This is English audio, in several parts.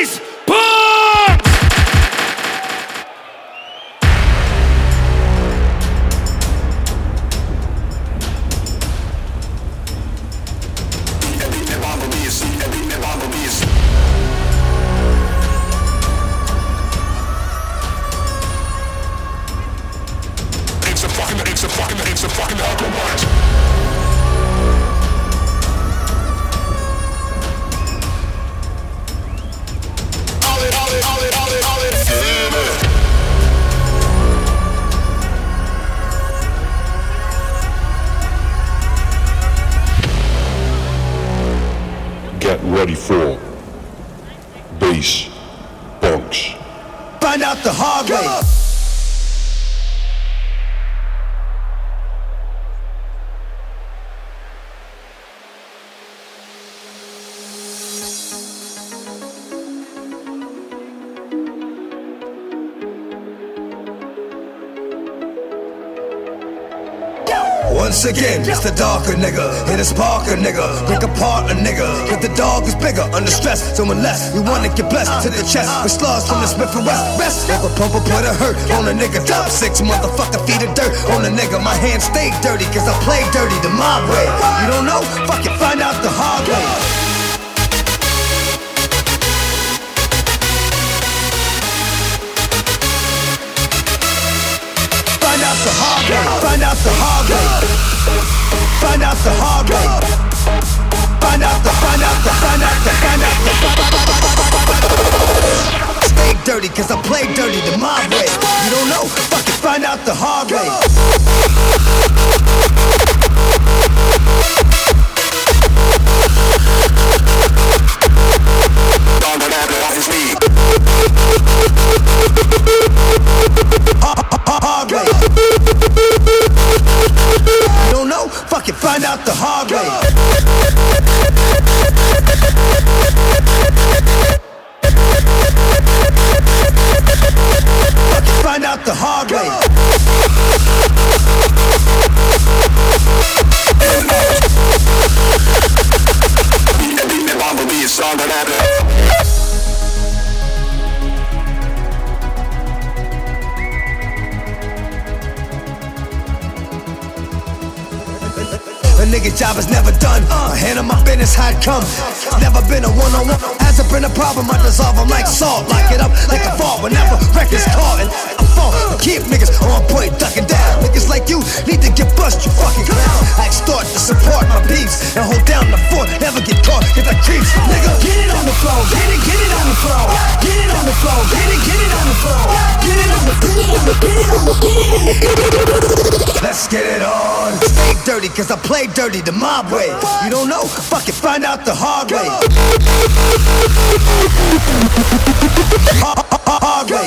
Bojangles, boom! It's a fucking alcohol. Get ready for bass bunks. Find out the hard way. Once again, it's the darker nigga, hit a sparker nigga, break apart a nigga, but the dog is bigger, under stress, so unless we wanna get blessed, to the chest, with slugs from the Smith and West, rest, like a pumper put a hurt on a nigga, top six, motherfucker feet of dirt on a nigga, my hands stay dirty, cause I play dirty the mob way, you don't know, fuck it, find out the hard way. Find out the hard way. Find out the Stay dirty, cause I play dirty the mob way. You don't know, fuck it, find out the hard way. Fuck it, find out the hard way. Fuck it, find out the hard way. A nigga job is never done, a hand on my business, how it come? Never been a one-on-one, hasn't been a problem, I dissolve them like salt, lock it up like a fall, whenever records call, and I fall, keep niggas on point, ducking down, niggas like you need to get bust, you fucking clown, I extort to support my beefs, and hold down the fort, never get caught, get the creeps, nigga, get it on the floor, get it on the floor, let's get it on, stay dirty, cause I play dirty the mob way. You don't know? Fuck it, find out the hard way. Hard way.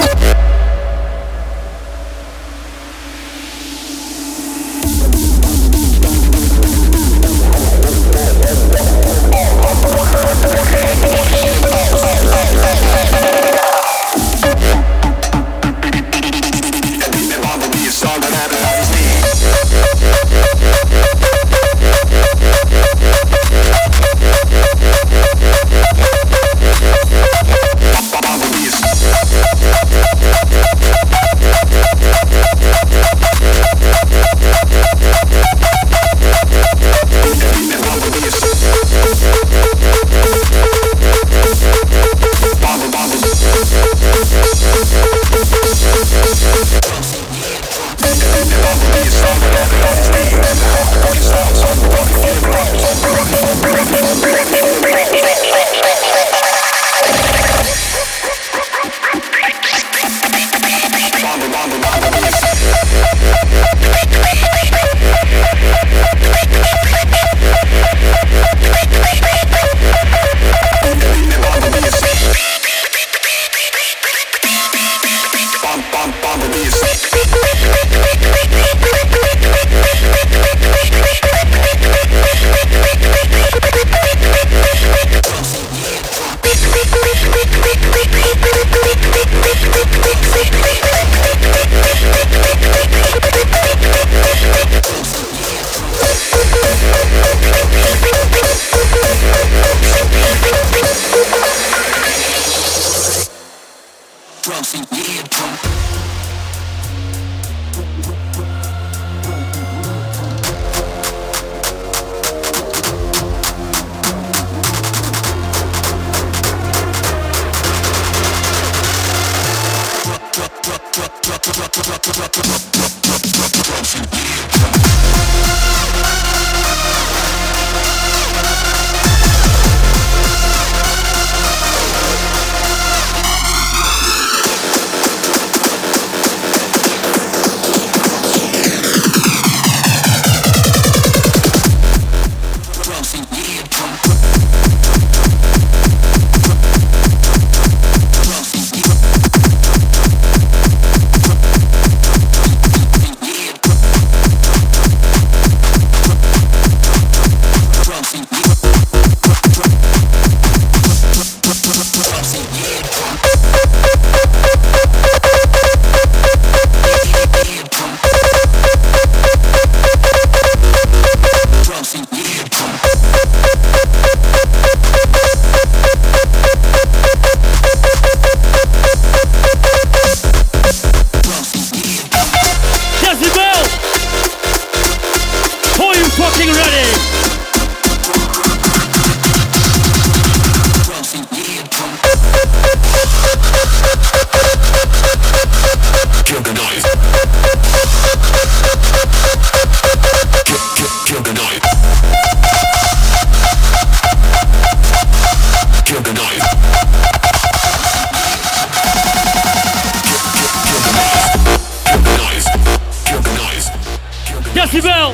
Decibel!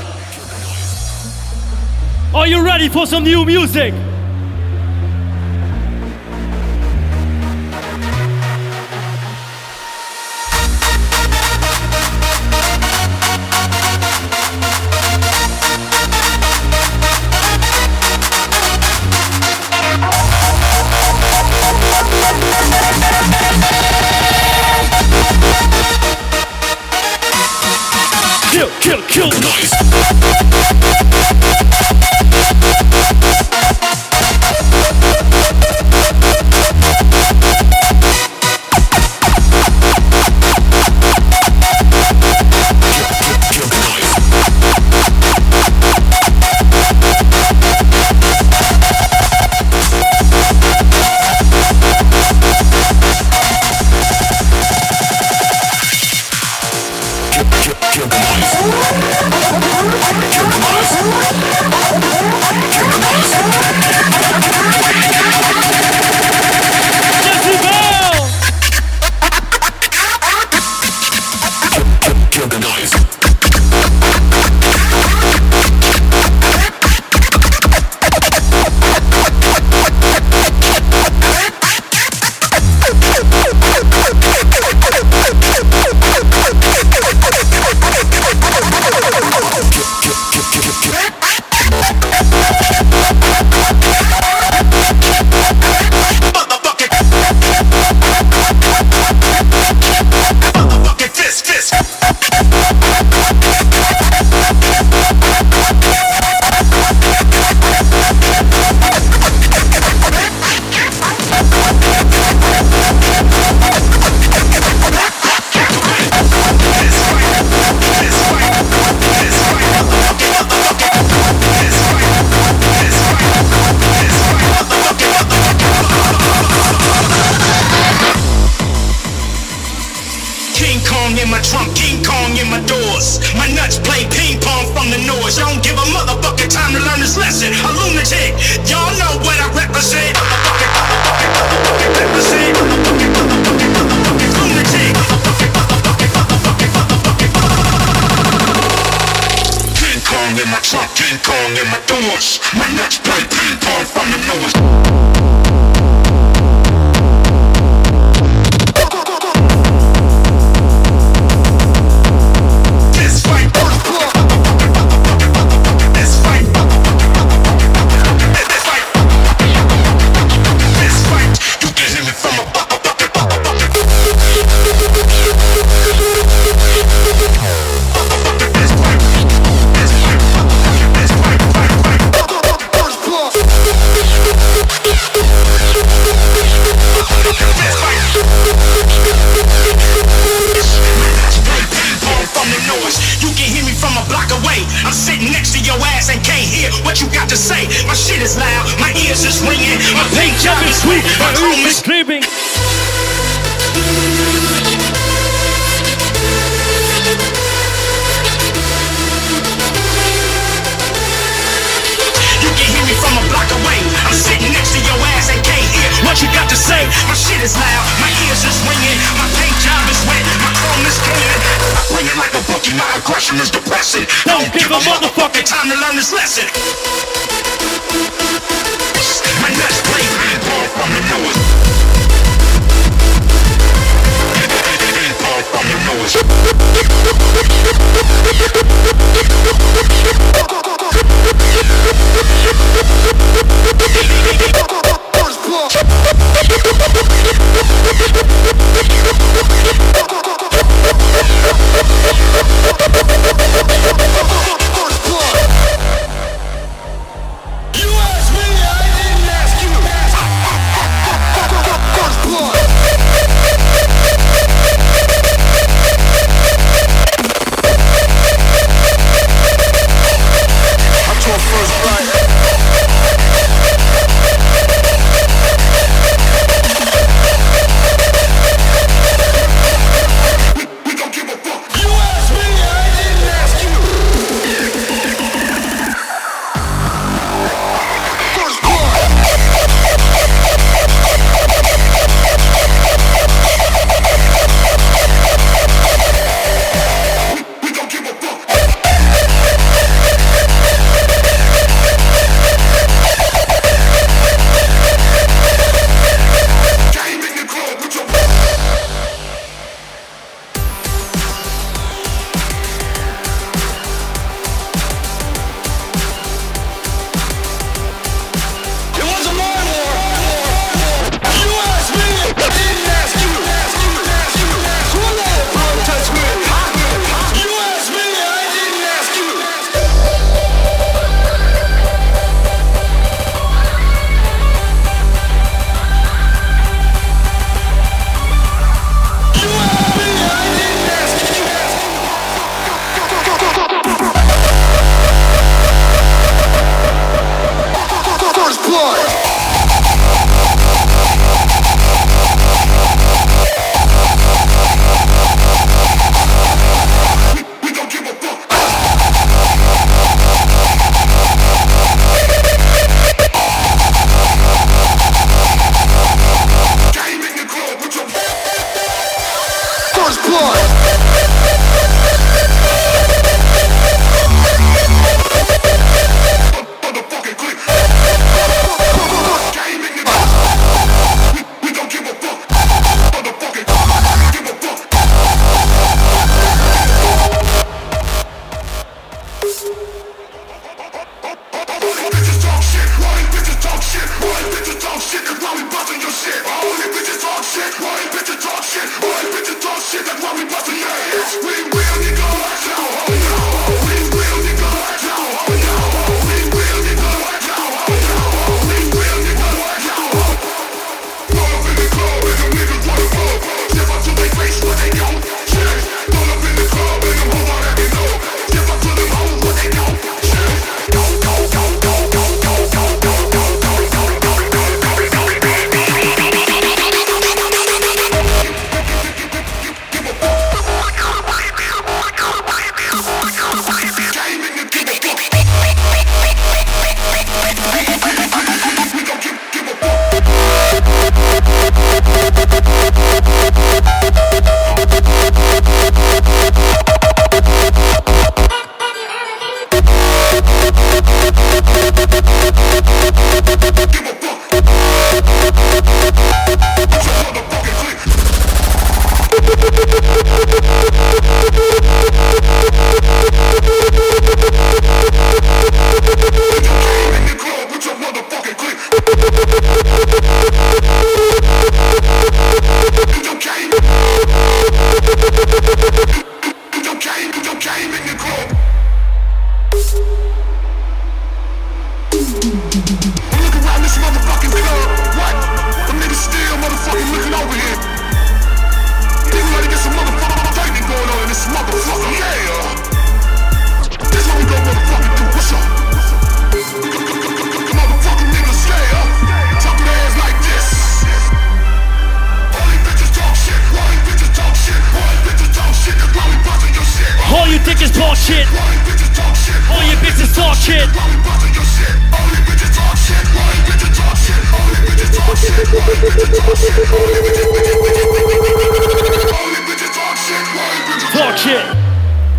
Are you ready for some new music? Kill the noise. You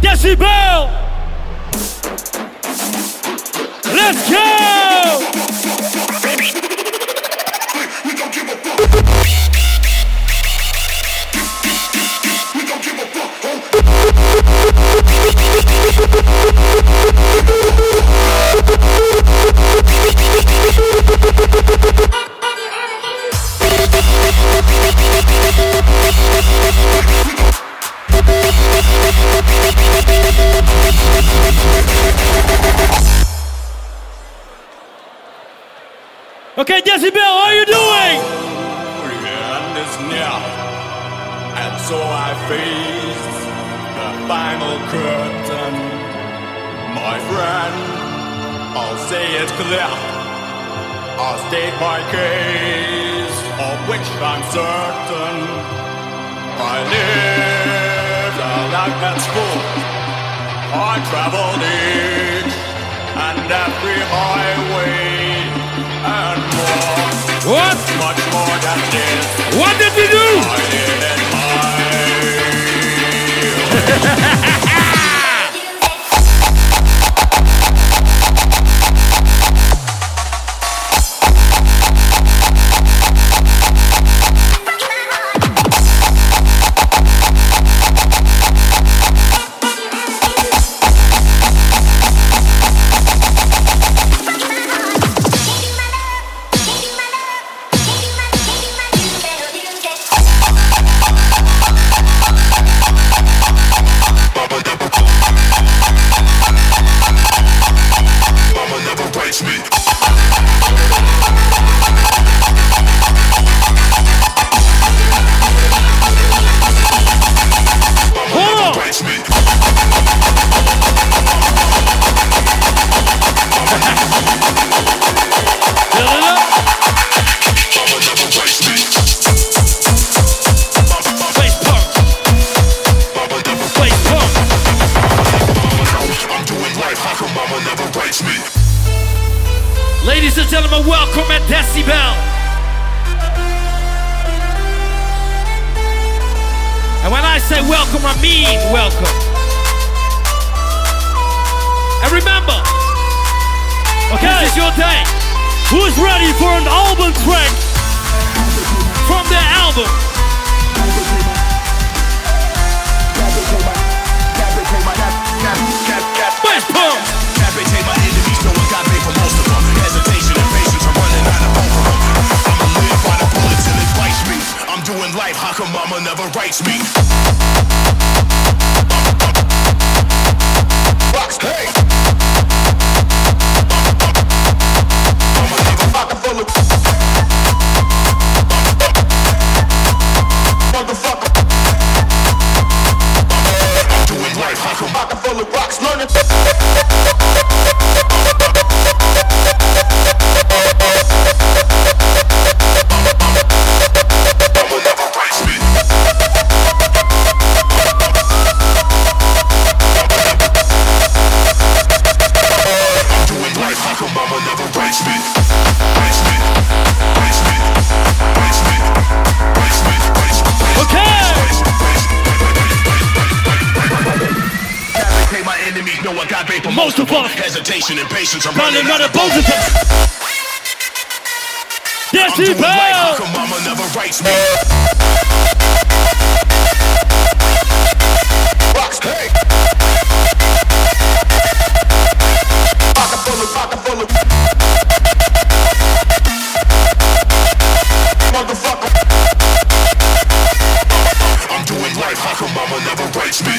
Decibel! Let's go! Okay, Decibel, how are you doing? We end this now, and so I face the final curtain. My friend, I'll say it clear. I'll state my case, of which I'm certain. I lived a life that's full. I traveled each and every highway. And more. What? Much more than this. What did you do? I did it Brace me. enemies know I got bait for most of them. Hesitation and patience, I'm running out of both of them. Yes, you right. How come mama never writes me? Box, hey. Pocket full of, motherfucker. I'm doing life. How come mama never writes me?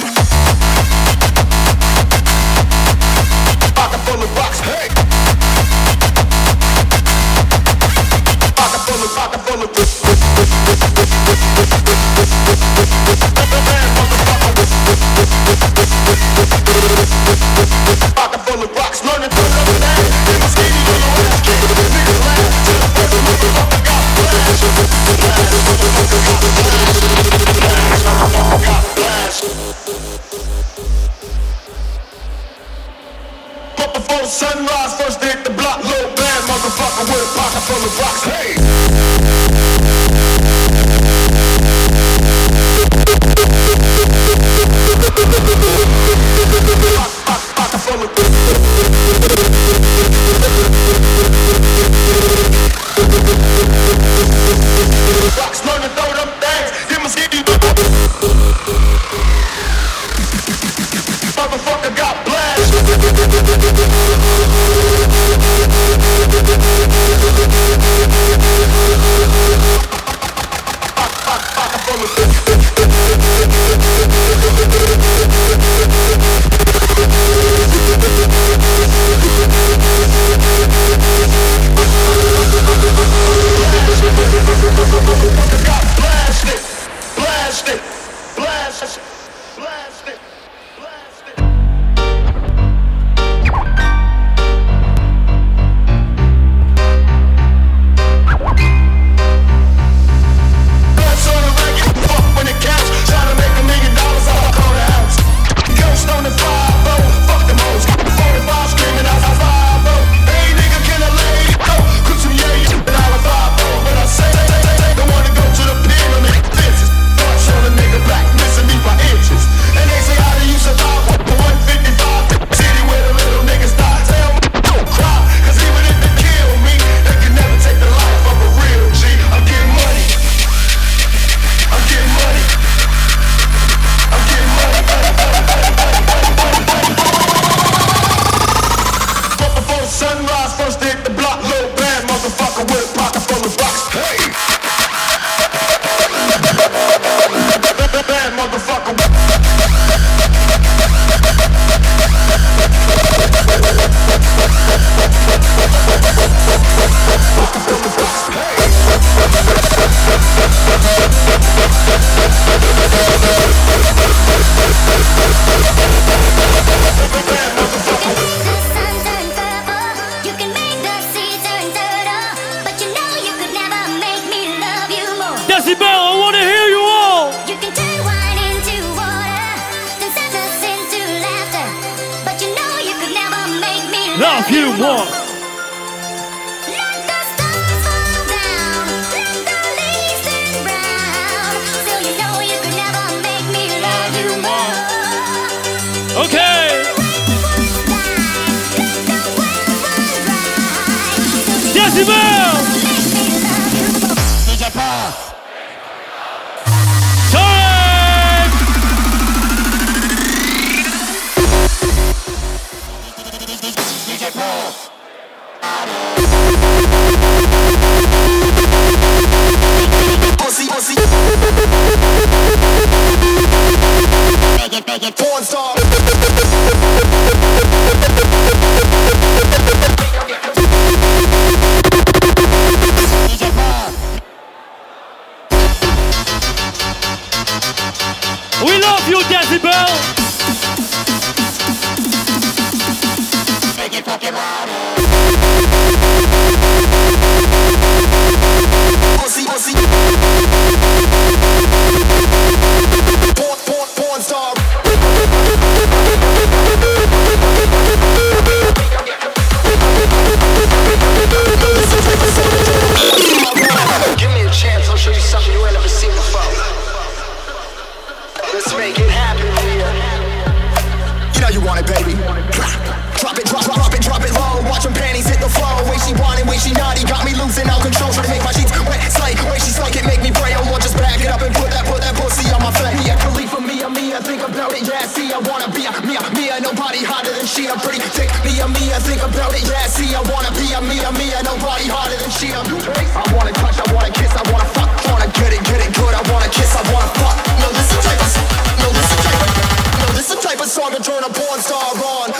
busting out control, trying to make my sheets wet. Slight way she's like it, make me pray. I want just back it up and put that pussy on my flag. Yeah, believe for me, I'm me, I think about it, yeah, see, I wanna be a me, me, nobody hotter than she. I'm pretty thick, me, I think about it, yeah, see, I wanna be a me, nobody hotter than she. I'm I wanna touch, I wanna kiss, I wanna fuck, wanna get it good, I wanna kiss, I wanna fuck. No, this is the type of, no, this is the type of song to turn a porn star on.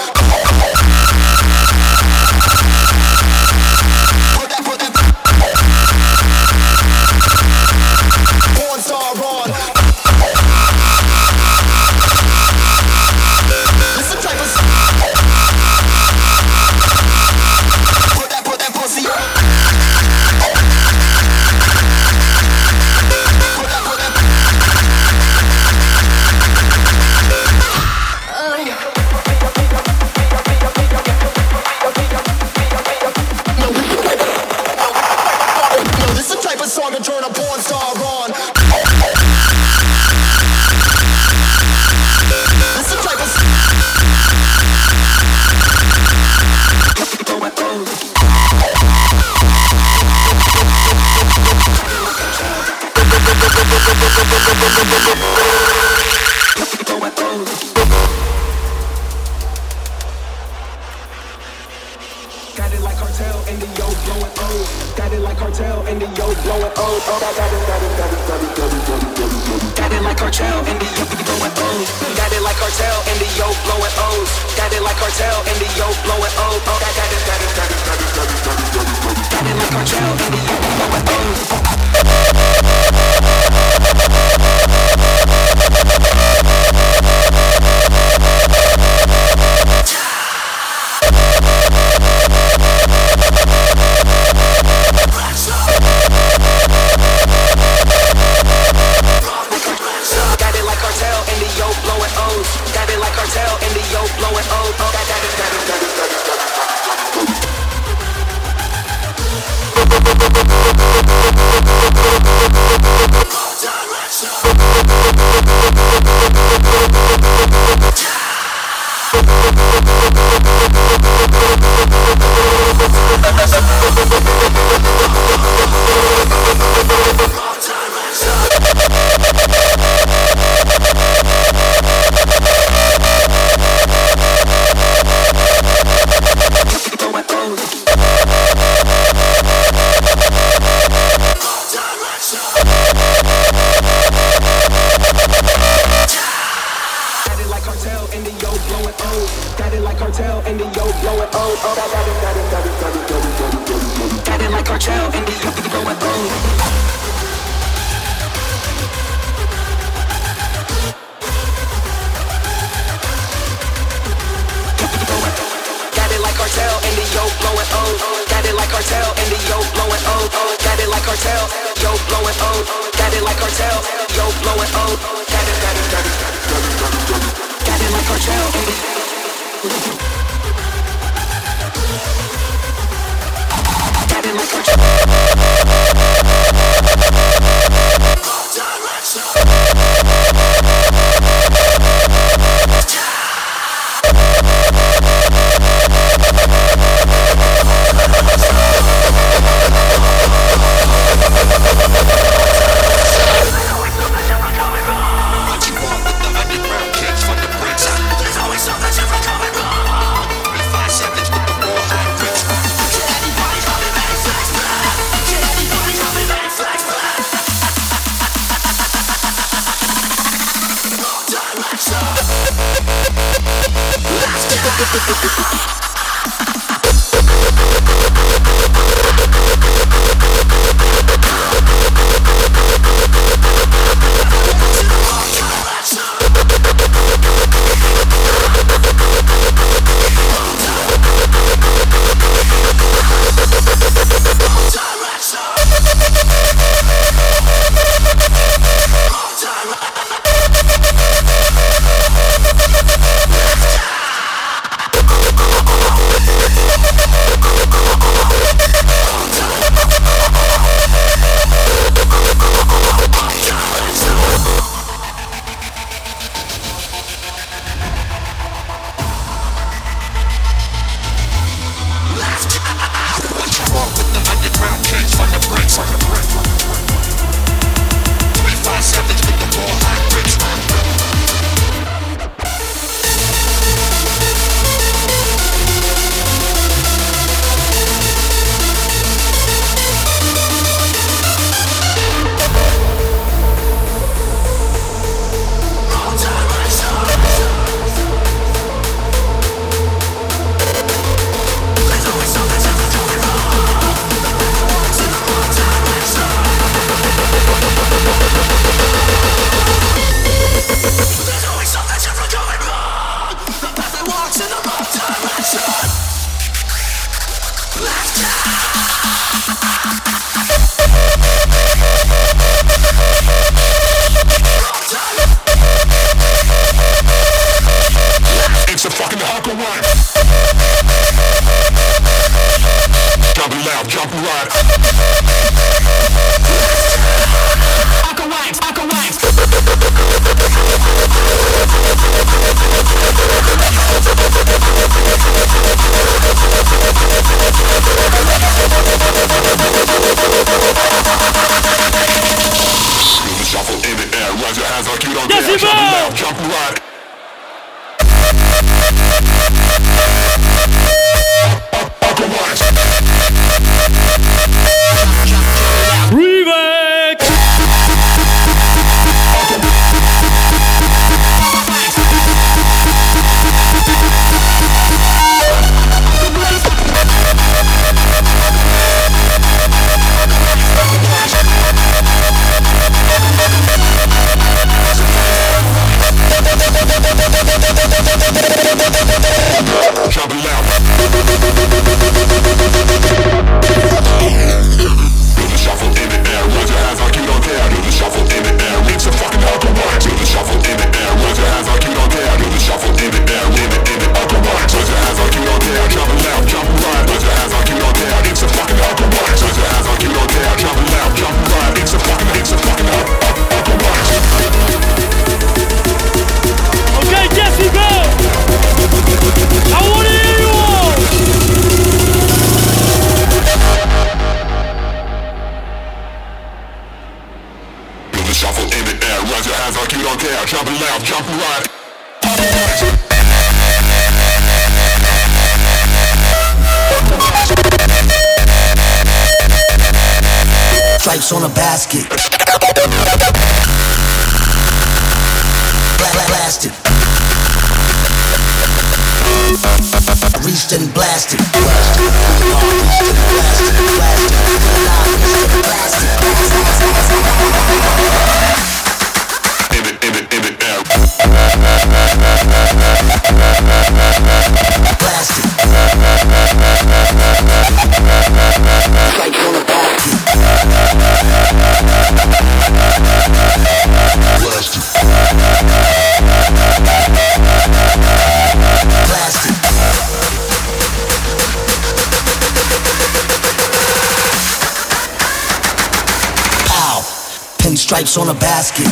Stripes on a basket.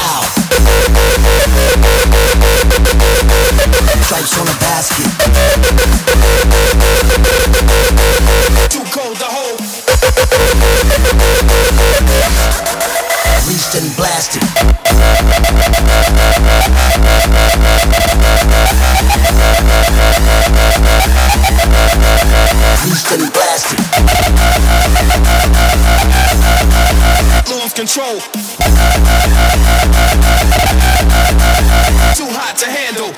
Ow. Stripes on a basket. Too cold to hold. Reached and blasted. Reached and blasted. Control. Too hot to handle.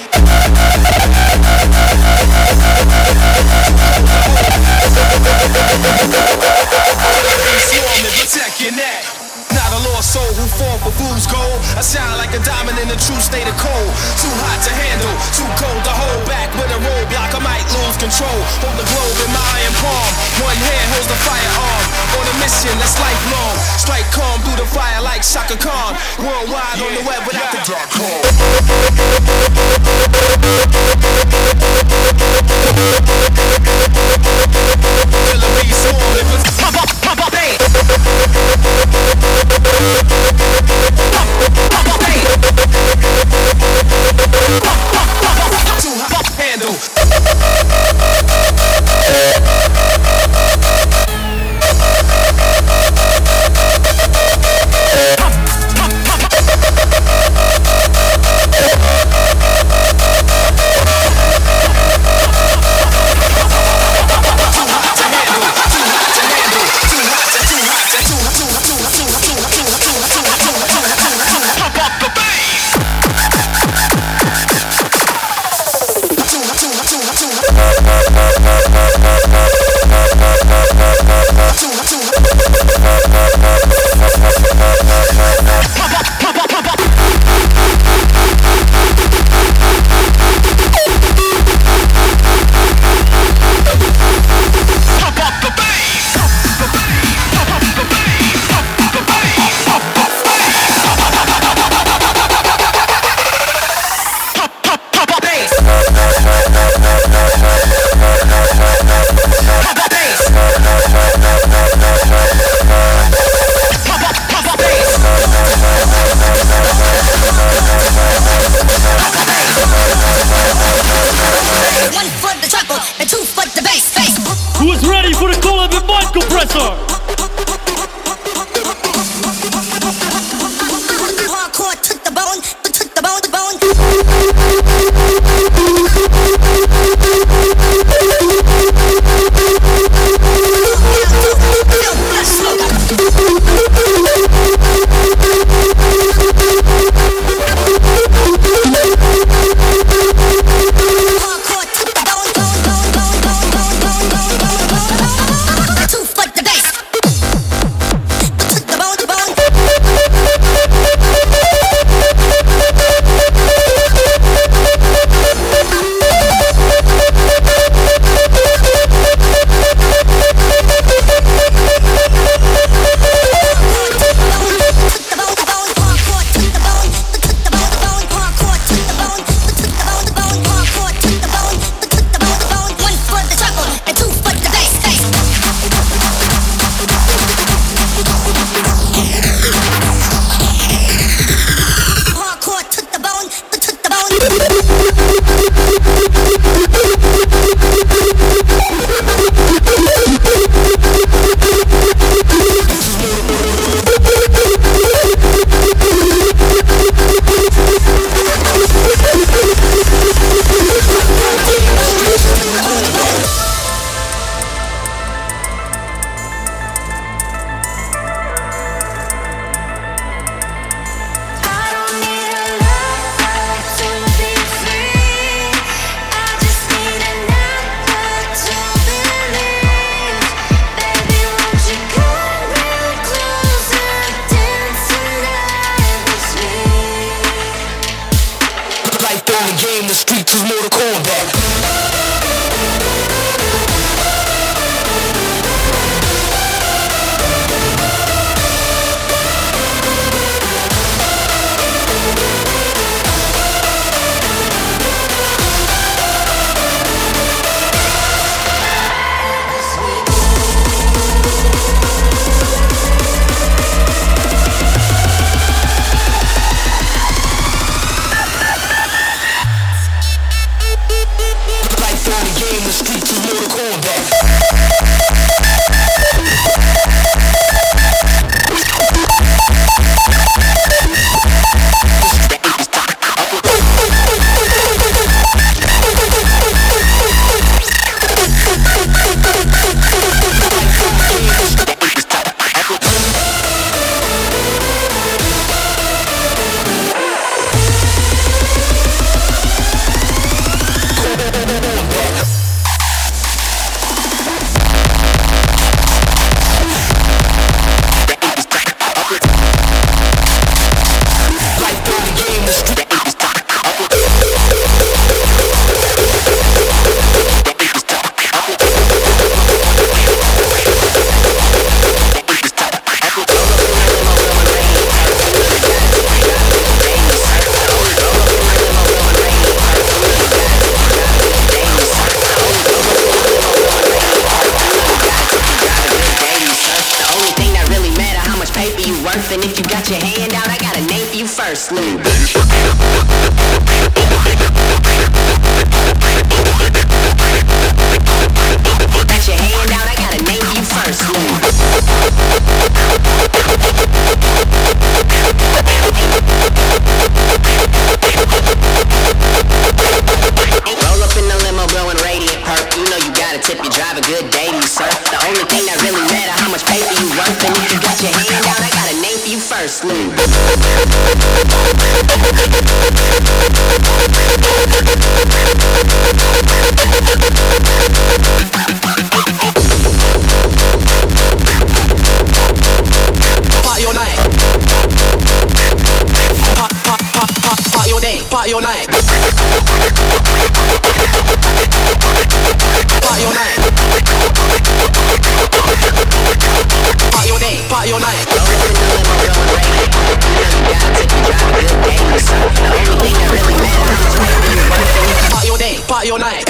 Protect your neck. Not a lost soul who fought for fool's gold. I shine like a diamond in a true state of cold. Too hot to handle. Too cold to hold back with a roadblock. I might lose control. Hold the globe in my iron palm. One hand holds the firearm. On a mission that's lifelong. Strike calm through the fire like Chaka Khan. Worldwide on the web without the .com. Too hot to handle. the bass, bass. Who's ready for the call of the mic compressor? Hardcore took the bone, took the bone, the bone.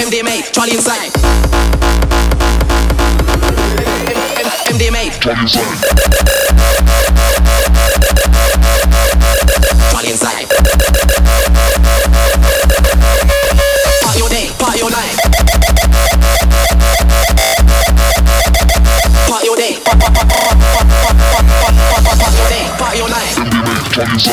MDMA, Charlie inside. MDMA, Charlie inside. Charlie inside. Party all day, party all night. MDMA,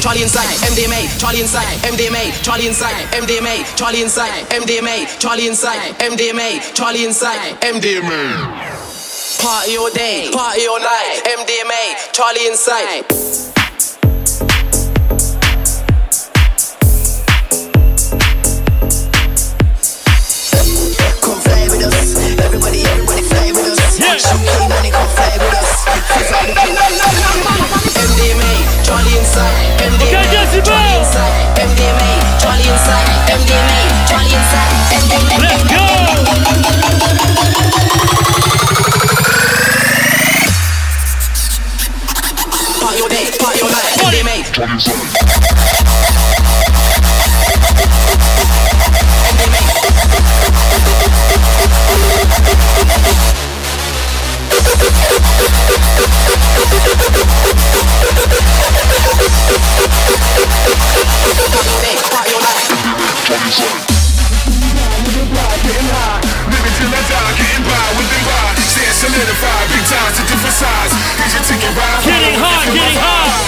Charlie inside, MDMA, Charlie inside, MDMA, Charlie inside, MDMA, Charlie inside, MDMA, Charlie inside, MDMA, Charlie inside, MDMA. Party all day, party all night, MDMA, Charlie inside. MDMA, Charlie inside, MDMA, Charlie inside, MDMA, Charlie inside, MDMA, Charlie inside, MDMA. Let's go! Party all day, party all night, MDMA, Charlie inside, MDMA. Getting high, living till I die, getting by, living by. Stand solidified, big time to different sides. Here's your ticket ride. Getting high, getting high.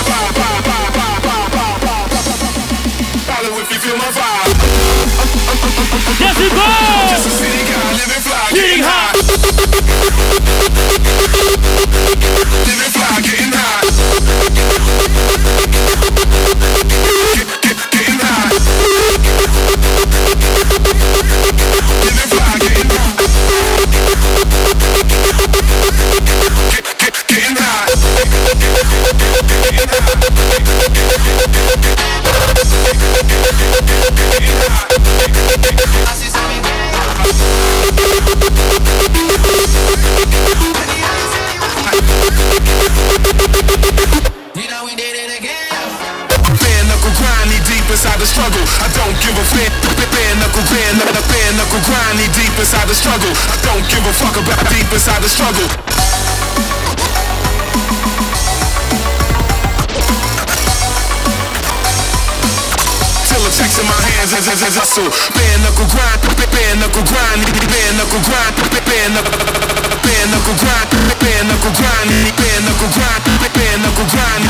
Follow if you feel my vibe. Yes, you go. Just a city guy, living fly, getting high. Living fly, getting high. Getting high. Living fly, getting high. Getting high. I see something. You know we did it again. Bare knuckle grind, knee deep inside the struggle. I don't give a fuck. Bare knuckle grind, knee deep inside the struggle. I don't give a fuck about deep inside the struggle. Till the checks in my hands as I hustle. Bare knuckle grind, bare knuckle grind, bare knuckle grind, bare knuckle grind, bare knuckle grind, bare knuckle grind, bare knuckle grind,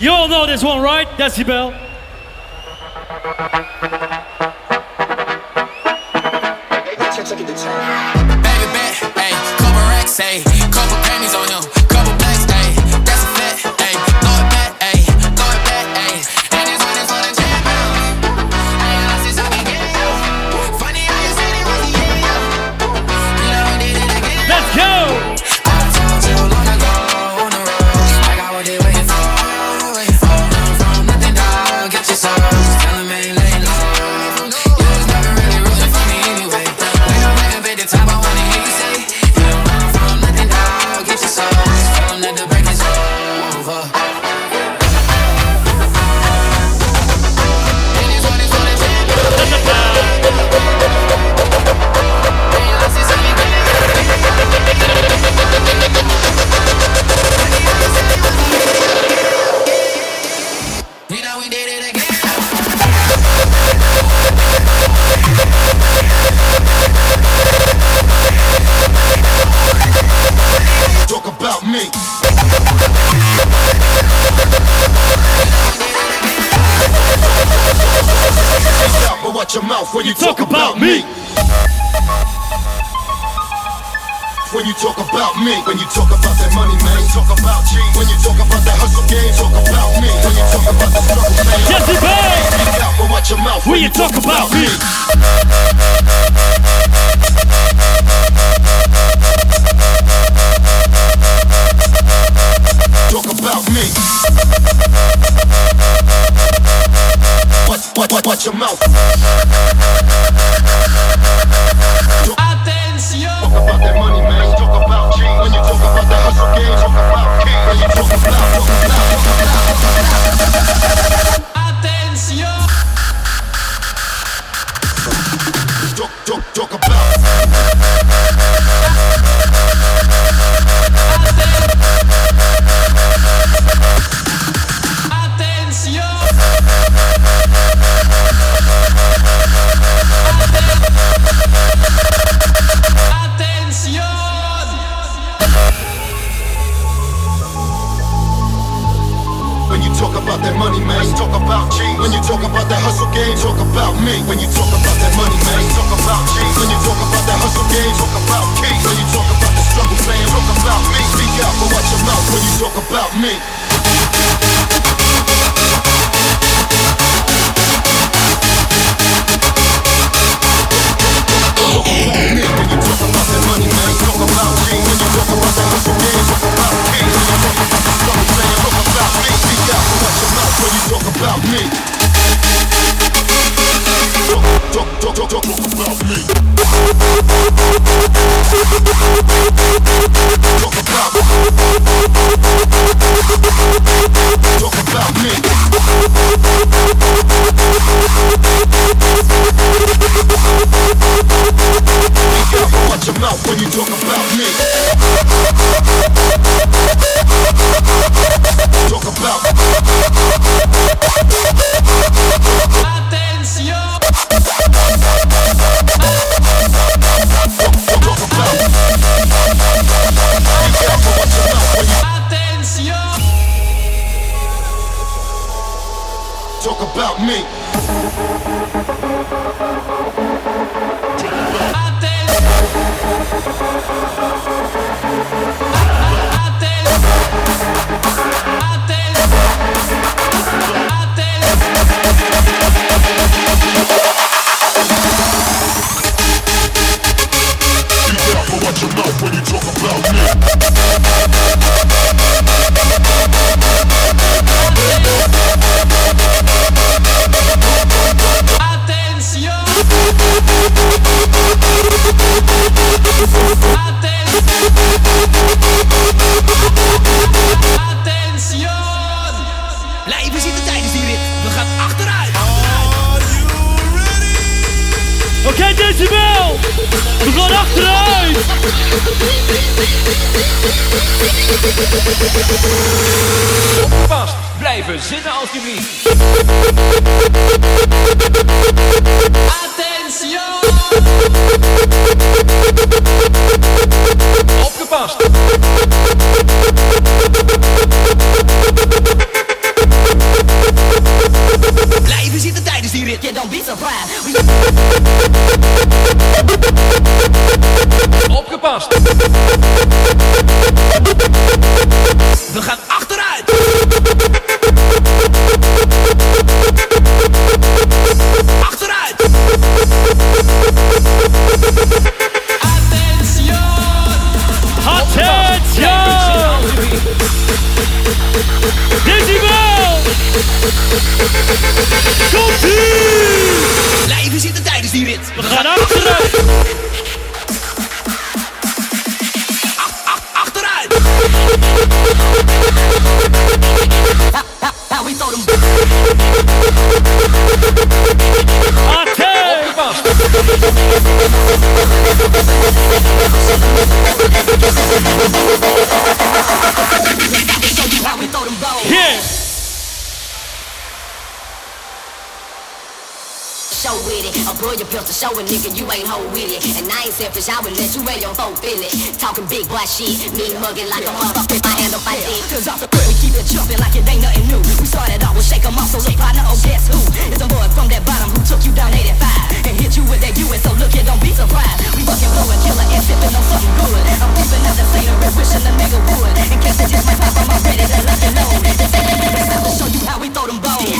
You all know this one, right? Decibel. Baby bet, ayy, couple racks, ayy, couple pennies on you, couple blacks, ayy, that's a fit, ayy, throw it back, ayy, and this one is for the champion. Ayy, I see something get you. Funny how you said it was the end. You know we did it again. Let's go! Your mouth when you talk about me. When you talk about me, when you talk about that money, man, talk about G. When you talk about that hustle game, talk about me. When you talk about the struggle, man, Jesse Bell. Speak out, but watch your mouth yourself when you talk about me. Talk about me. Watch your mouth. Attention. Talk about that money, man. Talk about cheese. When you talk about the hustle game, talk about king. When you talk about talk about Atención. Atención. When you talk about that money, man, talk about cheese. When you talk about that hustle game, talk about me. When you talk about that money, man, talk about cheese. When you talk about that hustle game, talk about keys. When you talk about the struggle, man, talk about me. Speak out, but watch your mouth when you talk about me. When you talk about that money, man, talk about cheese. When you talk about that hustle game, talk about keys. When you talk about the struggle, man, talk about me. Speak out, but watch your mouth when you talk about me. Talk about me. Talk about me. Watch your mouth when you talk about me. Talk about me. Atención. Atención. Talk about me. Watch your mouth when you talk about me. Atención. Atención. Blijven zitten tijdens die rit. We gaan achteruit. Are you ready? Oké, Decibel. We gaan achteruit! Vast blijven zitten alsjeblieft! Attentie! Opgepast! Blijven zitten tijdens die rit, je dan biedt opgepast. We gaan achteruit. Achteruit. Attention. Decibel. Komt-ie. Blijven zitten tijdens die rit. We gaan achteruit. Show a nigga you ain't hoe with it. And I ain't selfish, I would let you wear your phone feel it. Talking big boy shit, me mugging like a motherfucker with my hand up my dick. Cause off the crib we keep it jumping like it ain't nothing new. We started off with shake 'em off, so look partner, oh guess who? It's them boys from that bottom who took you down 85 and hit you with that U.S. So look it, don't be surprised. We fucking blowin' killer and sippin' on something good. I'm peepin' out the slater and wishin' a nigga would. In case they just might pop, I'm already that lookin' low. I'll show you how we throw them bones.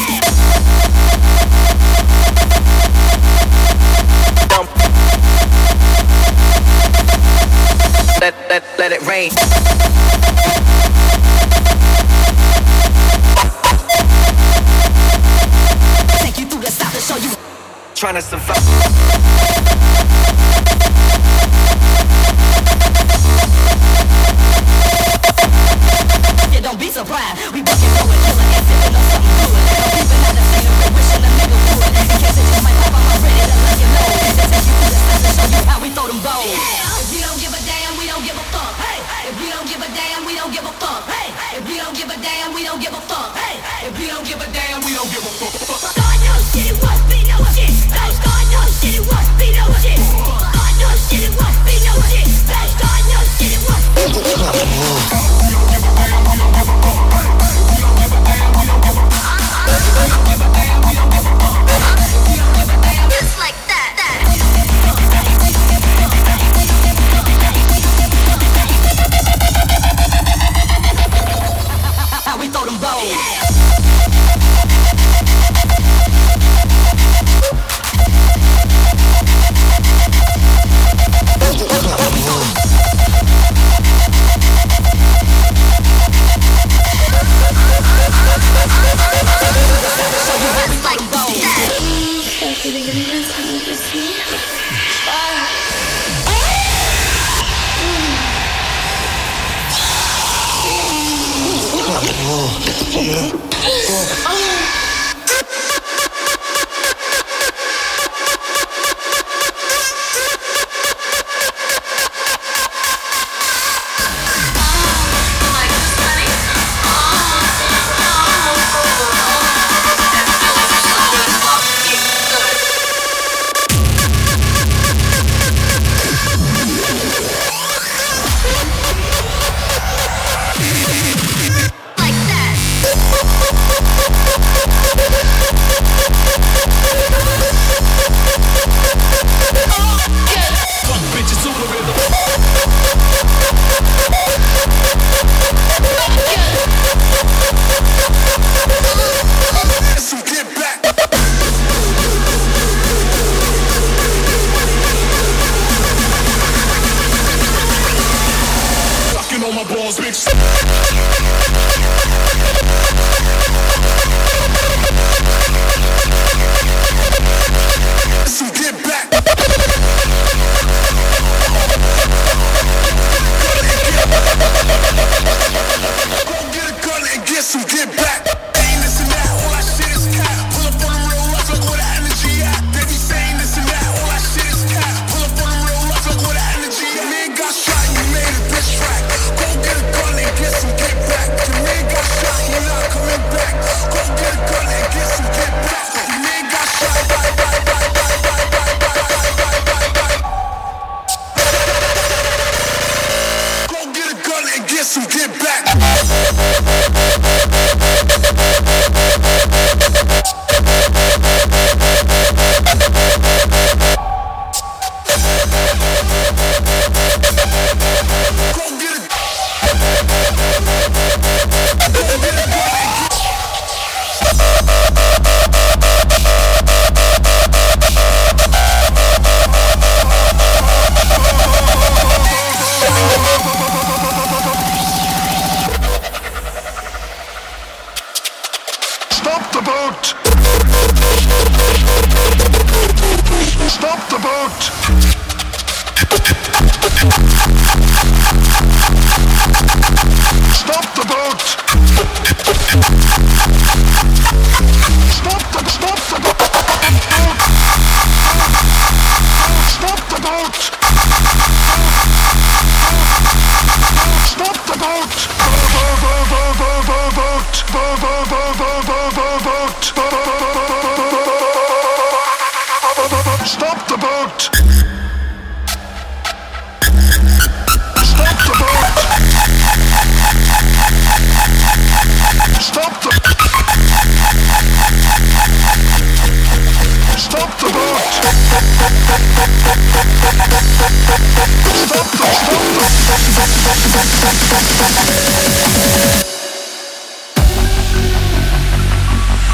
pride. We break it over, never guess it, and I'm sitting through it. Even not a single thing, wishing a nigga would. In case it just might pop out already, to let you know. That's how you do this, I just show you how we throw them bones. If you don't give a damn, we don't give a fuck. If you don't give a damn, we don't give a fuck. If you don't give a damn, we don't give a fuck. If you don't give a damn, we don't give a fuck. God knows shit, it must be no shit. God knows shit, it must be no shit. God knows shit, it must be no shit. God knows shit, it must be no shit.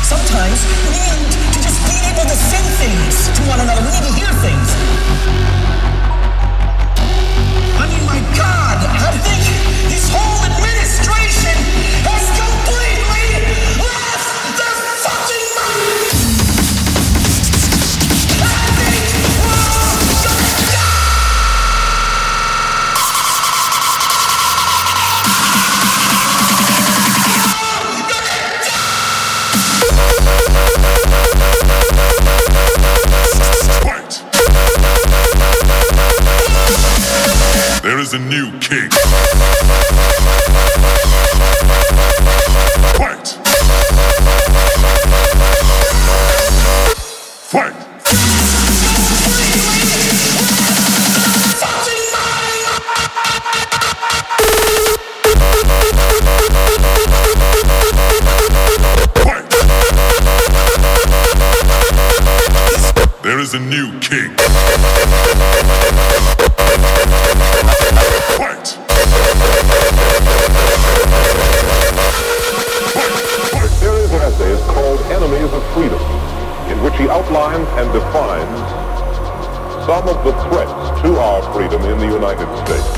Sometimes we need to just be able to say things to one another. We need to hear things. is a new king. Fight! Fight! There is a new king. Fight! There is an essay called Enemies of Freedom, in which he outlines and defines some of the threats to our freedom in the United States.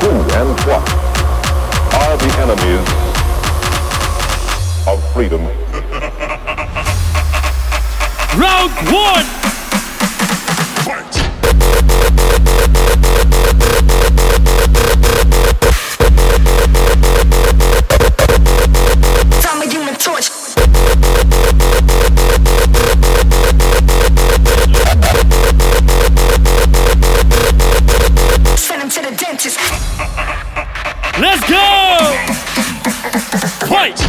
Who and what are the enemies of freedom? Round one! Fight! I'm a human torch. Send him to the dentist. Let's go! Fight!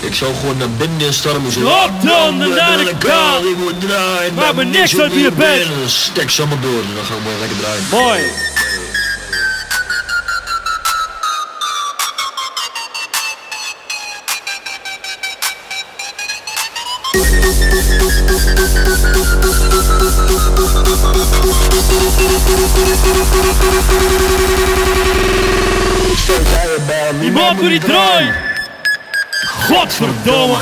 Ik zou gewoon naar binnen stormen zo. Lockdown naar de kant. Ik moet draaien. We hebben niks uit je bed. Stek ze allemaal door en dan gaan we maar lekker draaien. Mooi. Die man voor die draai. Godverdomme!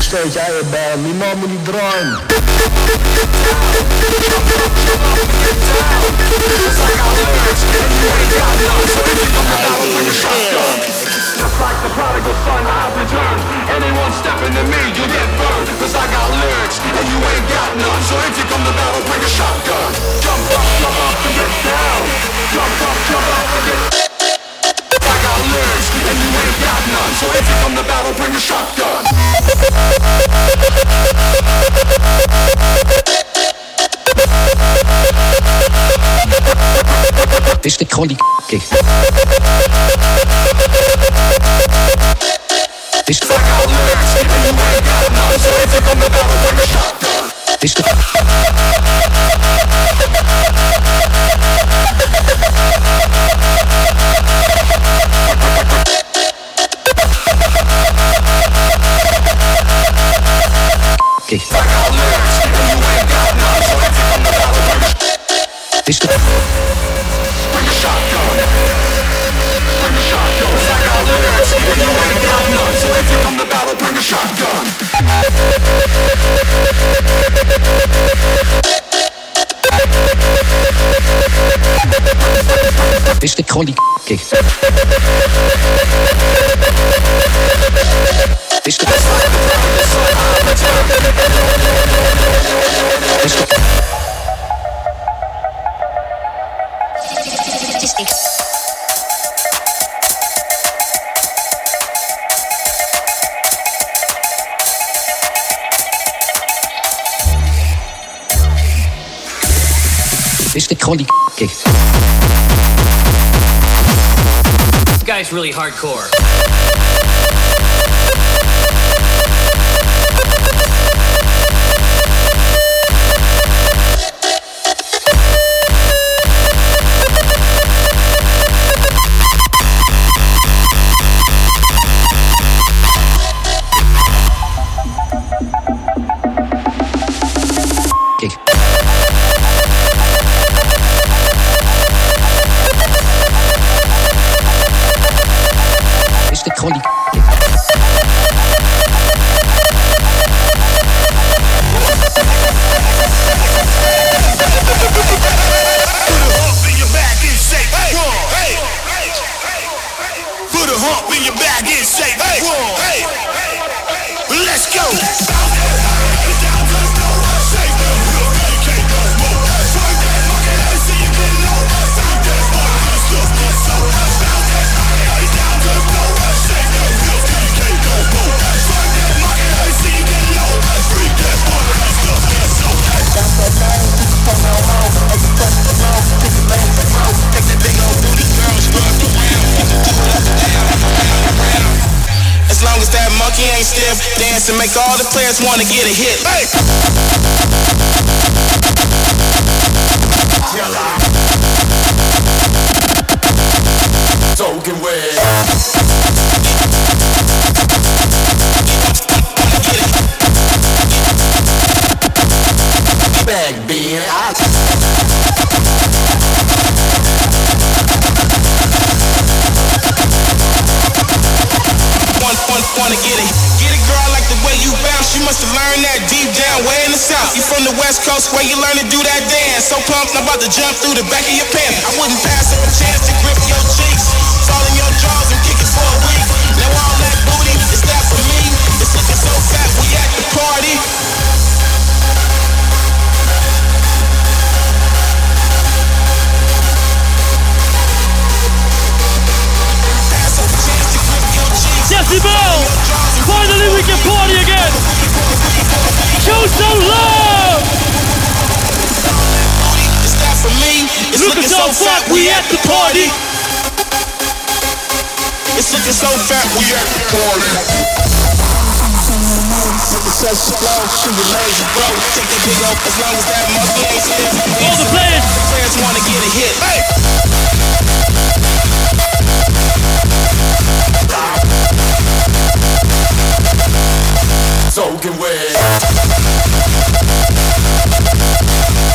Steek jij je baan, die man moet niet draaien. Just like the prodigal son, I've returned. Anyone stepping to me, you get burned. Cause I got lyrics, and you ain't got none. So if you come to battle, bring a shotgun. Jump up and get down. Jump up and get down. I got lyrics, and you ain't got none. So if you come to battle, bring a shotgun. This the Collie This the This the Okay. Disco. Bring your shotgun. Bring your shotgun. Like our lyrics, when you ain't got none, so if you come to battle, bring your shotgun. This the chronic kick. This the chronic kick. This guy's really hardcore. And make all the players wanna get a hit. Hey. So get wet. Back being out. Wanna get it. You must have learned that deep down way in the south. You from the west coast where you learn to do that dance. So pumped, I'm about to jump through the back of your pants. I wouldn't pass up a chance to grip your cheeks, fall in your jaws and kick it for a week. Now all that booty is not for me. It's looking so fat, we at the party. Pass up a chance to grip your cheeks. Decibel! Finally we can party again! Show some love! It's not for me. It's looking so fat, we at the party. It's looking so fat, we at the party. Take that big off as long as that muscle ain't stiff. All the players wanna get a hit. Soaking wet.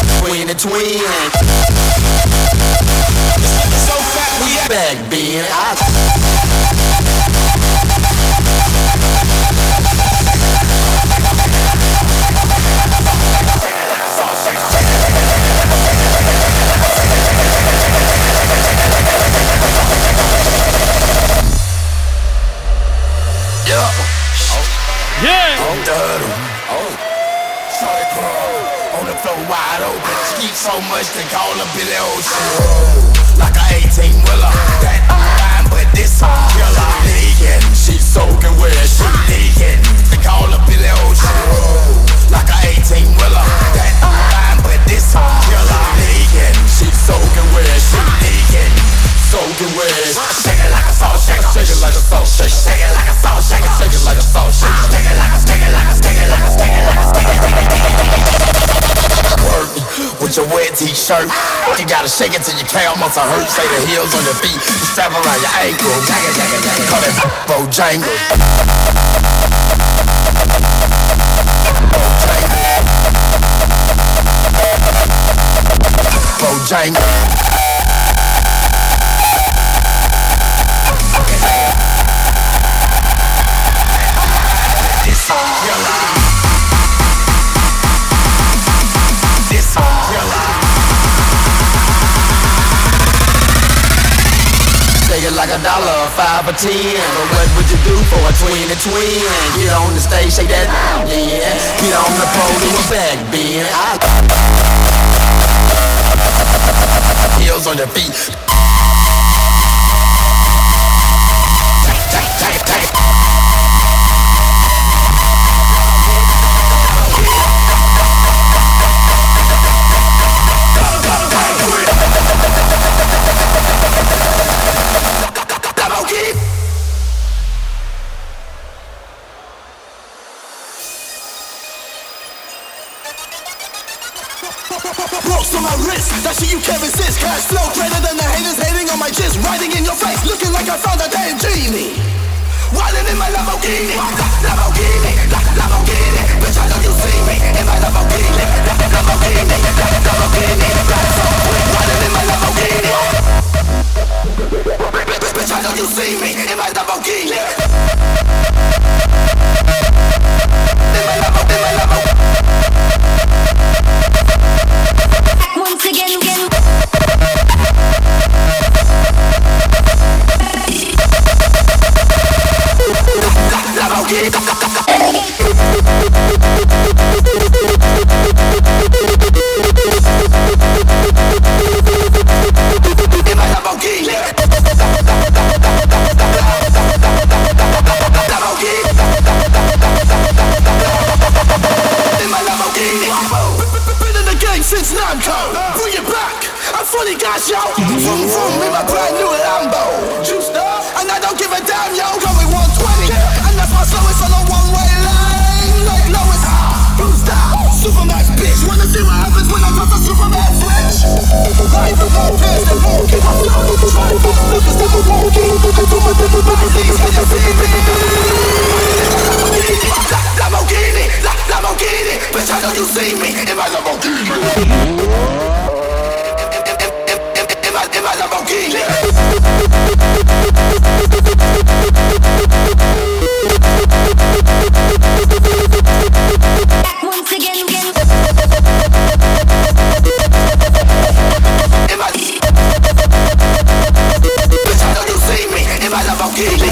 Between the twin. It's so fat we at back being out. Yeah! On the huddle. Oh. Shorty crow. On the floor wide open. Skeet so much they call a Billy Ocean. Oh. Like a 18 wheeler. That I'm fine, but this time killer. Leaking. She's soaking wet. She leaking. They call a Billy Ocean. Oh. Like a 18 wheeler. That I'm fine, but this time killer. Leaking. She's soaking wet. She leaking. Soaking wet. Shake it like a salt shaker. Shake it like a salt shaker. Shake it like a salt shaker. Shake it like a salt shaker. Shake it like a, shake it like a, shake it like a, shake it like a, shake it like a. Work with your wet t-shirt. You gotta shake it till your calf muscle hurt. Say the heels on your feet. You strap around your ankle. Call that Bojangles. $1, $5 or $10. But what would you do for a $20 Get on the stage, shake that, yeah. Get on the pole to a back bend. Heels on your feet. Ropes on my wrist, that shit you can't resist. Cash flow greater than the haters hating on my gist. Riding in your face, looking like I found a damn genie. Wildin' in my Lamborghini. Lamborghini, Lamborghini. Bitch, I know you see me in my Lamborghini. Lamborghini, Lamborghini. Riding in my Lamborghini. Bitch, I know you see me in my Lamborghini. In my Lamborghini. Once again. Since Namco, bring it back. I'm fully gassed, yo. Vroom vroom with my brand new Lambo. Juiced up, and I don't give a damn, yo. Going 120, yeah. And that's my slowest on a one-way line. Like Lois, boost up, Supermax, bitch. Wanna see what happens when I drop a Superman switch? I even more pissed and more. Keep up, love, keep trying to look at stuff and more. Keep up, keep up, keep up, please, can you see me? Lamborghini, Lamborghini, bitch, how do you see me? In my Lamborghini. In my Lamborghini. Once again. In my, bitch, how do you see me? In my Lamborghini.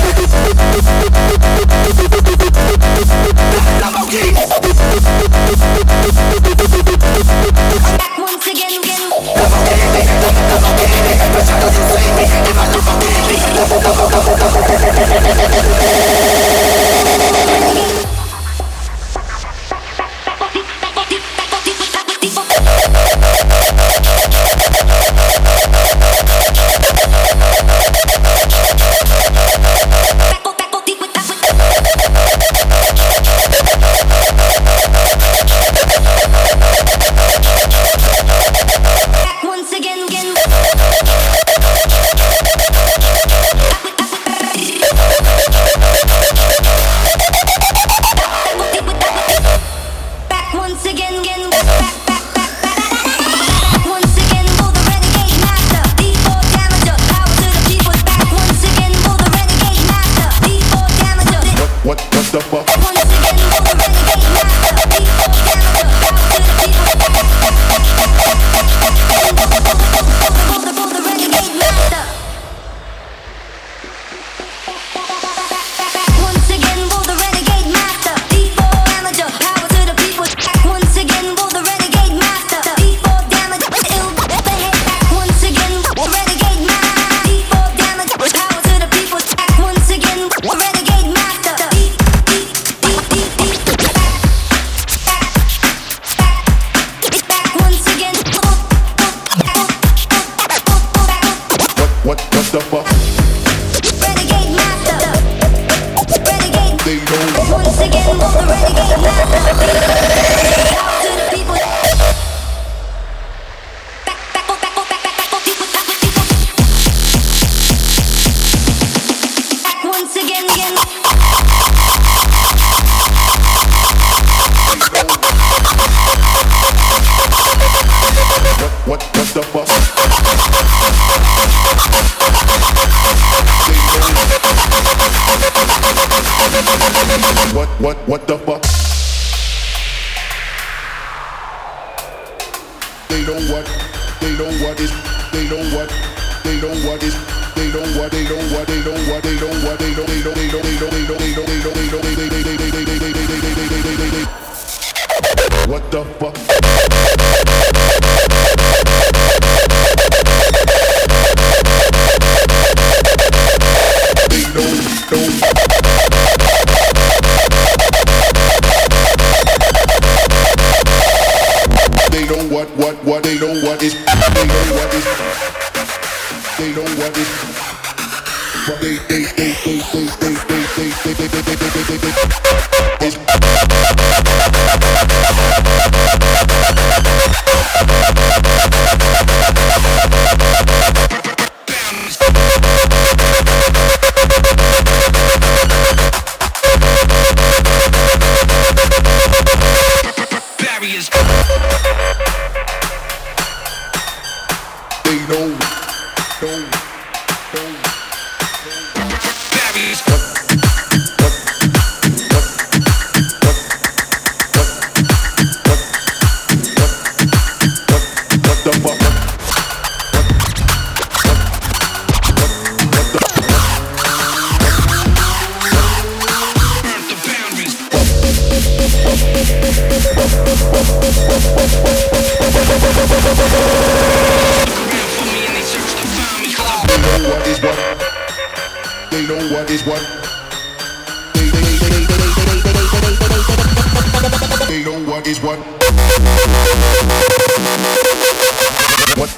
They know what is. What the fuck? What they know what is, they know what is, but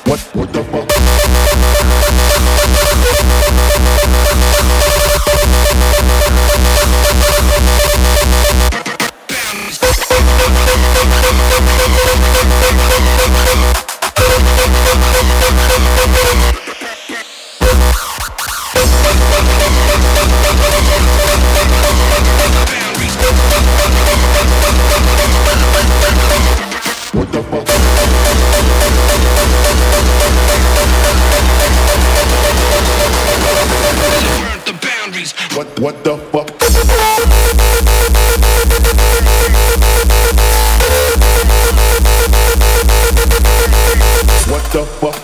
what the fuck? What the fuck?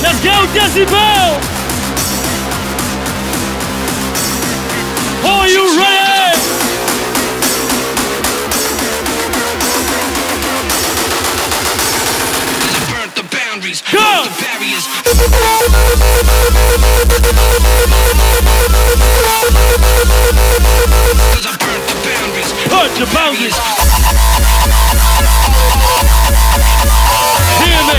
Let's go, Decibel! Are you ready? Burnt the boundaries, go! Burnt the barriers. Cause I burnt the boundaries, burnt the boundaries. Hear me!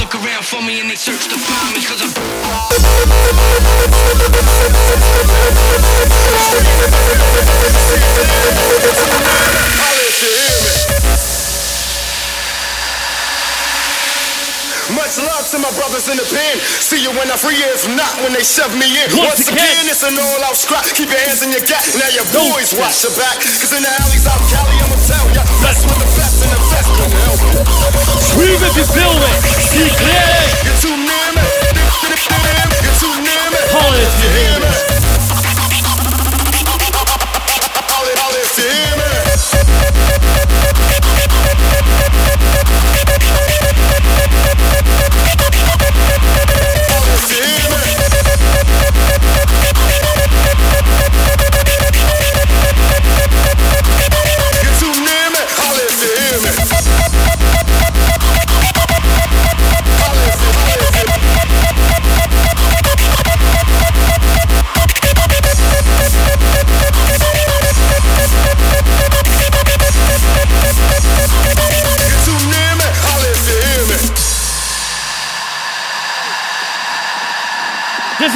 Look around for me and they search to find me, cause much love to my brothers in the pen. See you when I free you, if not when they shove me in. Once again, it's an all-out scrap. Keep your hands in your gap. Now your boys watch your back, cause in the alleys out Cali, I'ma tell ya. Blessed with the best and the best. Sweep if you feel it. See clearly. You're too near me. You're too near me. All if you hear me. All if you hear me.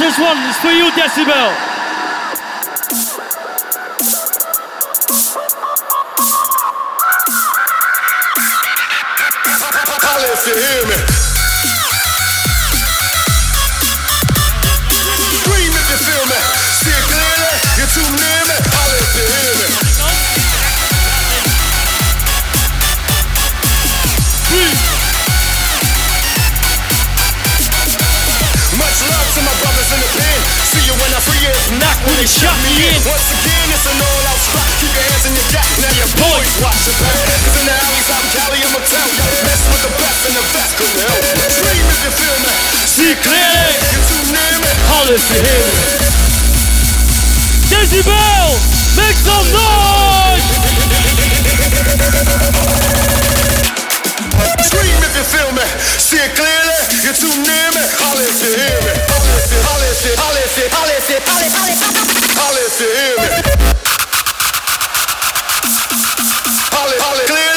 This one is for you, Decibel. You hear me? Scream if you feel me. See it clearly, you're too near me. I'll let you hear me. Much love to my brothers in the pen. See you when I free it, not when they shut me in. Once again, it's an all-out spot. Keep your hands in your gap. Now your boys watch your back. Cause in the alleys out in Cali, I'ma tell you. Mess with the best in the back of the hell. Dream if you feel me. See clearly. You're too near me. Holler if you hear me. Decibel, make some noise. Dream if you feel me. See it clearly. You're too near me. Holler if you hear me. Holler if you, holler if you, holler if you, holler if you, holler if you hear me. Holler, holler clearly.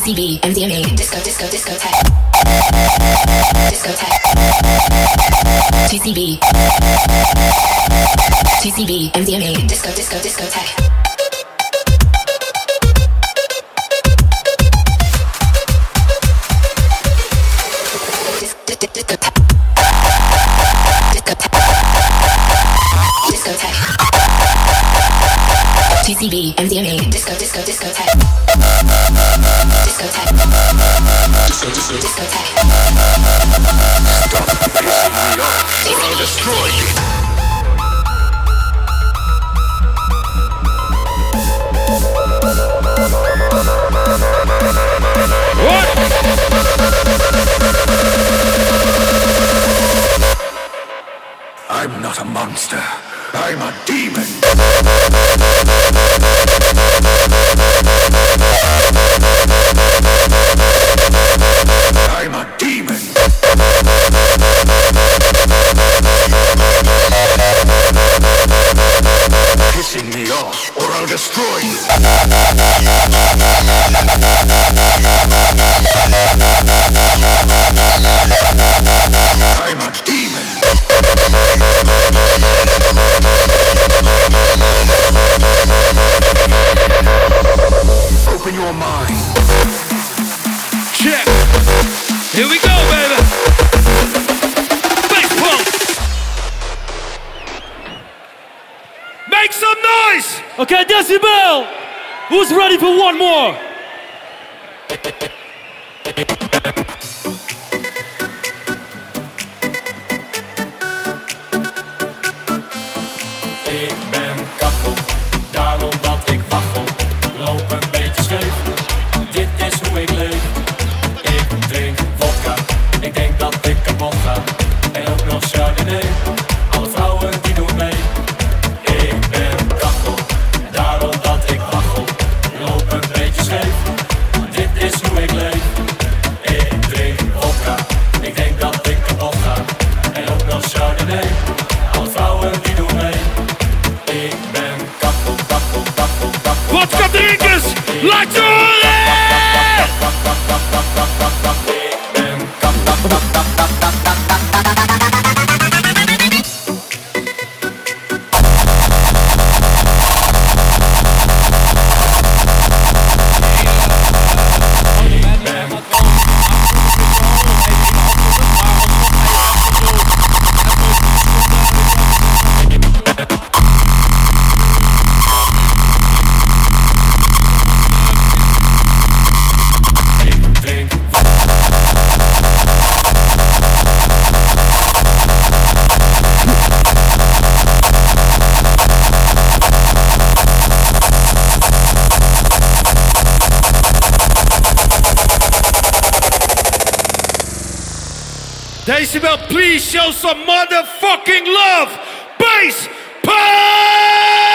DCB, MDMA, discotheque. DCB, DCB, MDMA, discotheque. DCB, MDMA, discotheque. Discotheque. Destroy you. I'm not a monster, I'm a demon. I'm a demon. Pissing me off, or I'll destroy you. I'm a demon. Open your mind. Check. Here we go, baby. Bass pump. Make some noise. Okay, Decibel. Who's ready for one more? Decibel, please show some motherfucking love. Bass, power!